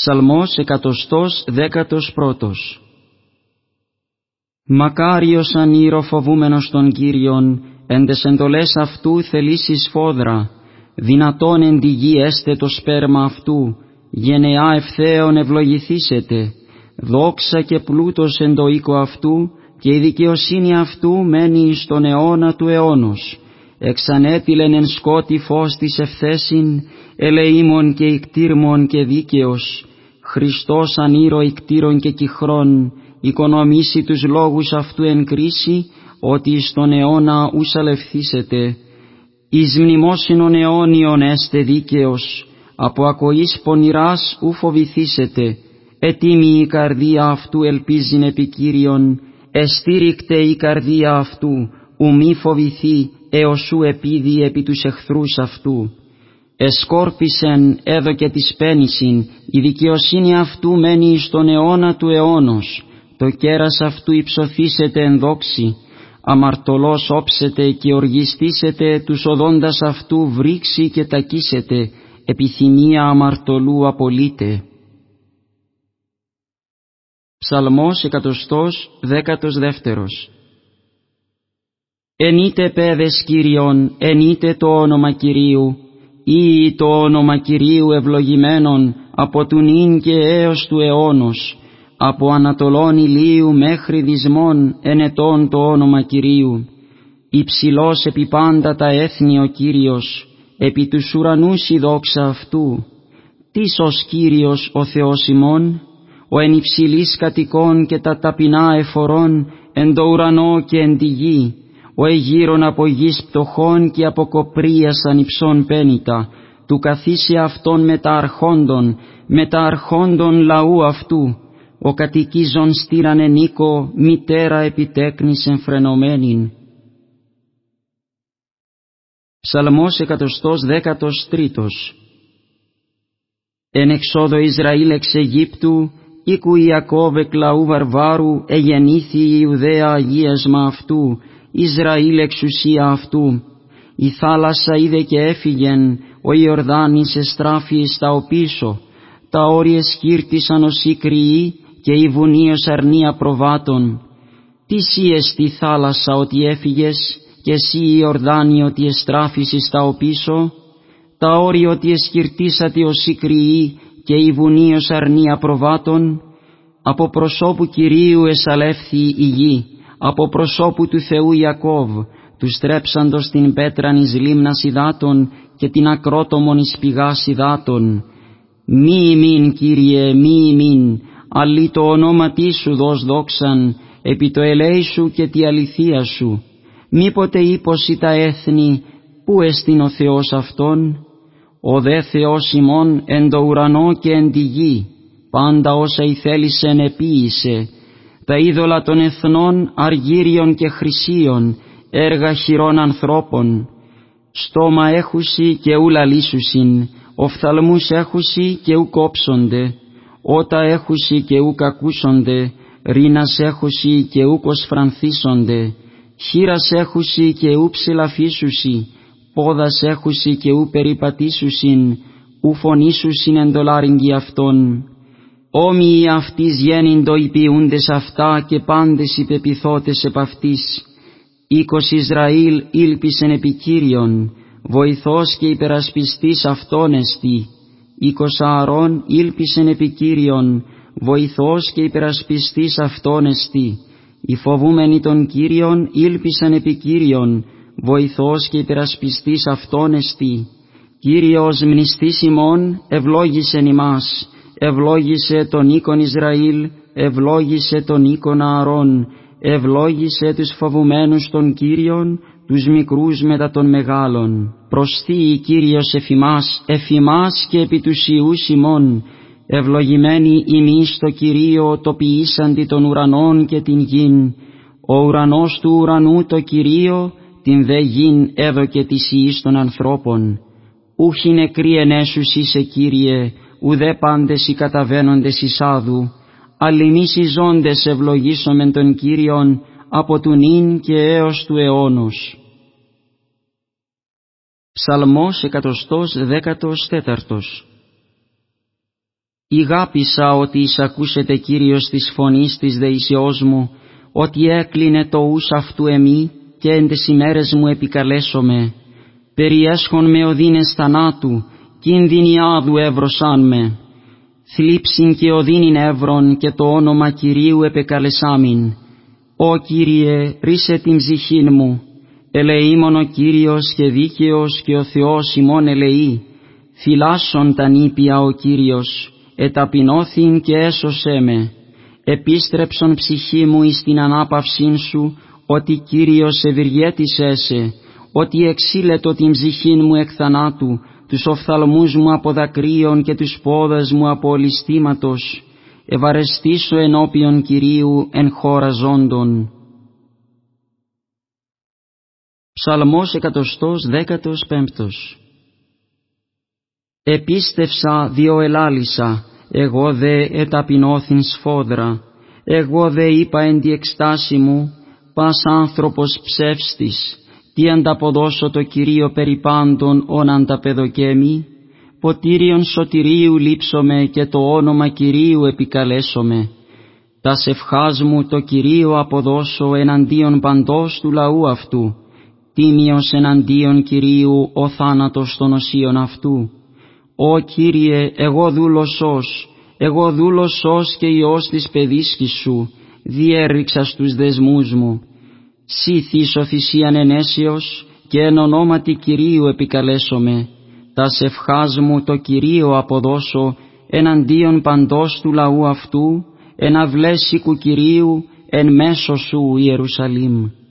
Ψαλμός 111. Μακάριος αν ηροφοβούμενος των Κύριων, εν τες εντολές αυτού θελήσεις φόδρα, δυνατόν εν τη γη έστε το σπέρμα αυτού, γενεά ευθέων ευλογηθήσετε, δόξα και πλούτος εν το οίκο αυτού, και η δικαιοσύνη αυτού μένει εις τον αιώνα του αιώνος. Εξανέτειλεν εν σκότη φως της ευθέσιν, ελεήμων και ικτήρμων και δίκαιος, Χριστός αν ήρο ικτήρων και κυχρών, οικονομήσει τους λόγους αυτού εν κρίση, ότι στον αιώνα ους αλευθίσετε. Εις μνημόσυνον αιώνιον έστε δίκαιος, από ακοής πονηράς ου φοβηθήσετε. Ετήμη η καρδία αυτού ελπίζειν επί Κύριον, εστήρικτε η καρδία αυτού, ου μη φοβηθεί, έως ου επίδει επί τους εχθρούς αυτού. Εσκόρπισεν έδωκε της πένησιν, η δικαιοσύνη αυτού μένει στον αιώνα του αιώνος. Το κέρας αυτού υψωθήσετε εν δόξη, αμαρτωλός όψετε και οργιστήσετε, τους οδόντας αυτού βρήξη και τακίσετε, επιθυμία αμαρτωλού απολύτε. Ψαλμός 112. Εν είτε παιδες Κύριον, εν είτε το όνομα Κυρίου, ή το όνομα Κυρίου ευλογημένον από του νυν και έως του αιώνος, από ανατολών ηλίου μέχρι δυσμών εν ετών το όνομα Κυρίου. Υψηλός επί πάντα τα έθνη ο Κύριος, επί τους ουρανούς η δόξα αυτού. Τις ως Κύριος ο Θεός ημών, ο εν υψηλής κατοικών και τα ταπεινά εφορών εν το ουρανό και εν τη γη, ο εγείρον από γης πτωχών και από κοπρίας ανυψών πένητα, του καθίσει αυτόν με τα αρχόντων λαού αυτού, ο κατοικίζων στήραν εν οίκο, μητέρα επιτέκνης εμφρενωμένην. Ψαλμός 113. Εν εξόδο Ισραήλ εξ Αιγύπτου, οίκου Ιακώβ εκ λαού βαρβάρου, εγεννήθη η Ιουδαία αγίασμα αυτού, Ισραήλ εξουσία αυτού. Η θάλασσα είδε και έφυγεν, ο Ιορδάνης εστράφη εις τα οπίσω, τα όρια σκύρτησαν ως ικριοί και η βουνή ως αρνία προβάτων. Τι σύ εστι θάλασσα ότι έφυγες, και σύ Ιορδάνη ότι εστράφης εις τα οπίσω, τα όρια ότι εσκυρτήσατε ως ικριοί και η βουνή ως αρνία προβάτων. Από προσώπου Κυρίου εσαλεύθη η γη, από προσώπου του Θεού Ιακώβ, του στρέψαντος την πέτραν εις λίμνας υδάτων και την ακρότομον εις πηγάς υδάτων. Μη ημίν, Κύριε, μη ημίν, αλλή το ονόματί σου δώσ' δόξαν, επί το ελέη σου και τη αληθεία σου. Μήποτε ύποσι τα έθνη, πού εστίν ο Θεός αυτόν, ο δε Θεός ημών εν το ουρανό και εν τη γη, πάντα όσα ηθέλησεν επίησε. Τα είδωλα των εθνών αργύριων και χρυσίων, έργα χειρών ανθρώπων. Στόμα έχουσι και ου λαλήσουσιν, οφθαλμούς έχουσι και ου κόψονται, ότα έχουσι και ου κακούσονται, ρήνας έχουσι και ου κοσφρανθίσονται, χείρας έχουσι και ου ψηλαφίσουσι, πόδας έχουσι και ου περιπατήσουσιν, ου φωνήσουσιν εν το λάριγγι αυτών. Όμοιοι αυτής γέννηντο υπηούντες αυτά και πάντες υπεπιθώτες επ' αυτής. Οίκος Ισραήλ ήλπισεν επί Κύριον, βοηθός και υπερασπιστής αυτόν εστι. Οίκος Ααρών ήλπισεν επί Κύριον, βοηθός και υπερασπιστής αυτόν εστι. Οι φοβούμενοι των Κύριων ήλπισεν επί Κύριον, βοηθός και υπερασπιστής αυτόν εστι. Κύριος μνηστής ημών ευλόγησεν ημάς, ευλόγησε τον οίκον Ισραήλ, ευλόγησε τον οίκον Ααρών, ευλόγησε τους φοβουμένους των Κύριων, τους μικρούς μετά των μεγάλων. Προσθύει Κύριος εφημάς, εφημάς και επί τους ιούς ημών, ευλογημένοι ημείς το Κυρίο, το ποιήσαντι των ουρανών και την γην. Ο ουρανός του ουρανού το Κυρίο, την δε γην έδωκε της ιής των ανθρώπων. Ούχι νεκροί ενέσους είσαι, Κύριε, ουδέ πάντες οι καταβαίνοντες εις άδου, αλλημείς οι ζώντες ευλογήσομεν τον Κύριον, από του νυν και έως του αιώνος. Ψαλμός 114. Ηγάπησα ότι εισακούσετε Κύριος της φωνής της δεησιός μου, ότι έκλεινε το ους αυτού εμεί και εν τες ημέρες μου επικαλέσομαι. Περιέσχον με οδύνες θανάτου, κίνδυνοι άδου εύρωσάν με. Θλίψιν και οδύνην εύρων και το όνομα Κυρίου επεκαλεσάμιν. Ω Κύριε, ρίσε την ψυχήν μου. Ελεήμον ο Κύριος και δίκαιος και ο Θεός ημών ελεεί. Φυλάσσον τα νήπια ο Κύριος, εταπεινώθην και έσωσέ με. Επίστρεψον ψυχή μου εις την ανάπαυσήν σου, ότι Κύριος ευηργέτησέσαι, ότι εξήλετο την ψυχήν μου εκ θανάτου, τους οφθαλμούς μου από δακρύων και τους πόδας μου από ολισθήματος. Ευαρεστήσω ενώπιον Κυρίου εν χώρα ζώντων. Ψαλμός 115. Επίστευσα διοελάλησα, εγώ δε εταπεινώθην σφόδρα. Εγώ δε είπα εν τη εκστάση μου, πας άνθρωπος ψεύστης, τι ανταποδώσω το Κυρίο περί πάντων ον ανταπεδοκέμι. Ποτήριον σωτηρίου λείψομαι και το όνομα Κυρίου επικαλέσομαι. Τα σευχάς μου το Κυρίο αποδώσω εναντίον παντός του λαού αυτού. Τίμιος εναντίον Κυρίου ο θάνατος των οσίων αυτού. Ω Κύριε, εγώ δούλος σως, εγώ δούλος σως και ιός της παιδίσκης σου, διέριξα στους δεσμούς μου. Συ θύσω θυσίαν ενέσεως και εν ονόματι Κυρίου επικαλέσομαι. Τα σευχάς μου το Κυρίο αποδώσω εναντίον παντός του λαού αυτού, εν αυλές οίκου Κυρίου, εν μέσω σου Ιερουσαλήμ.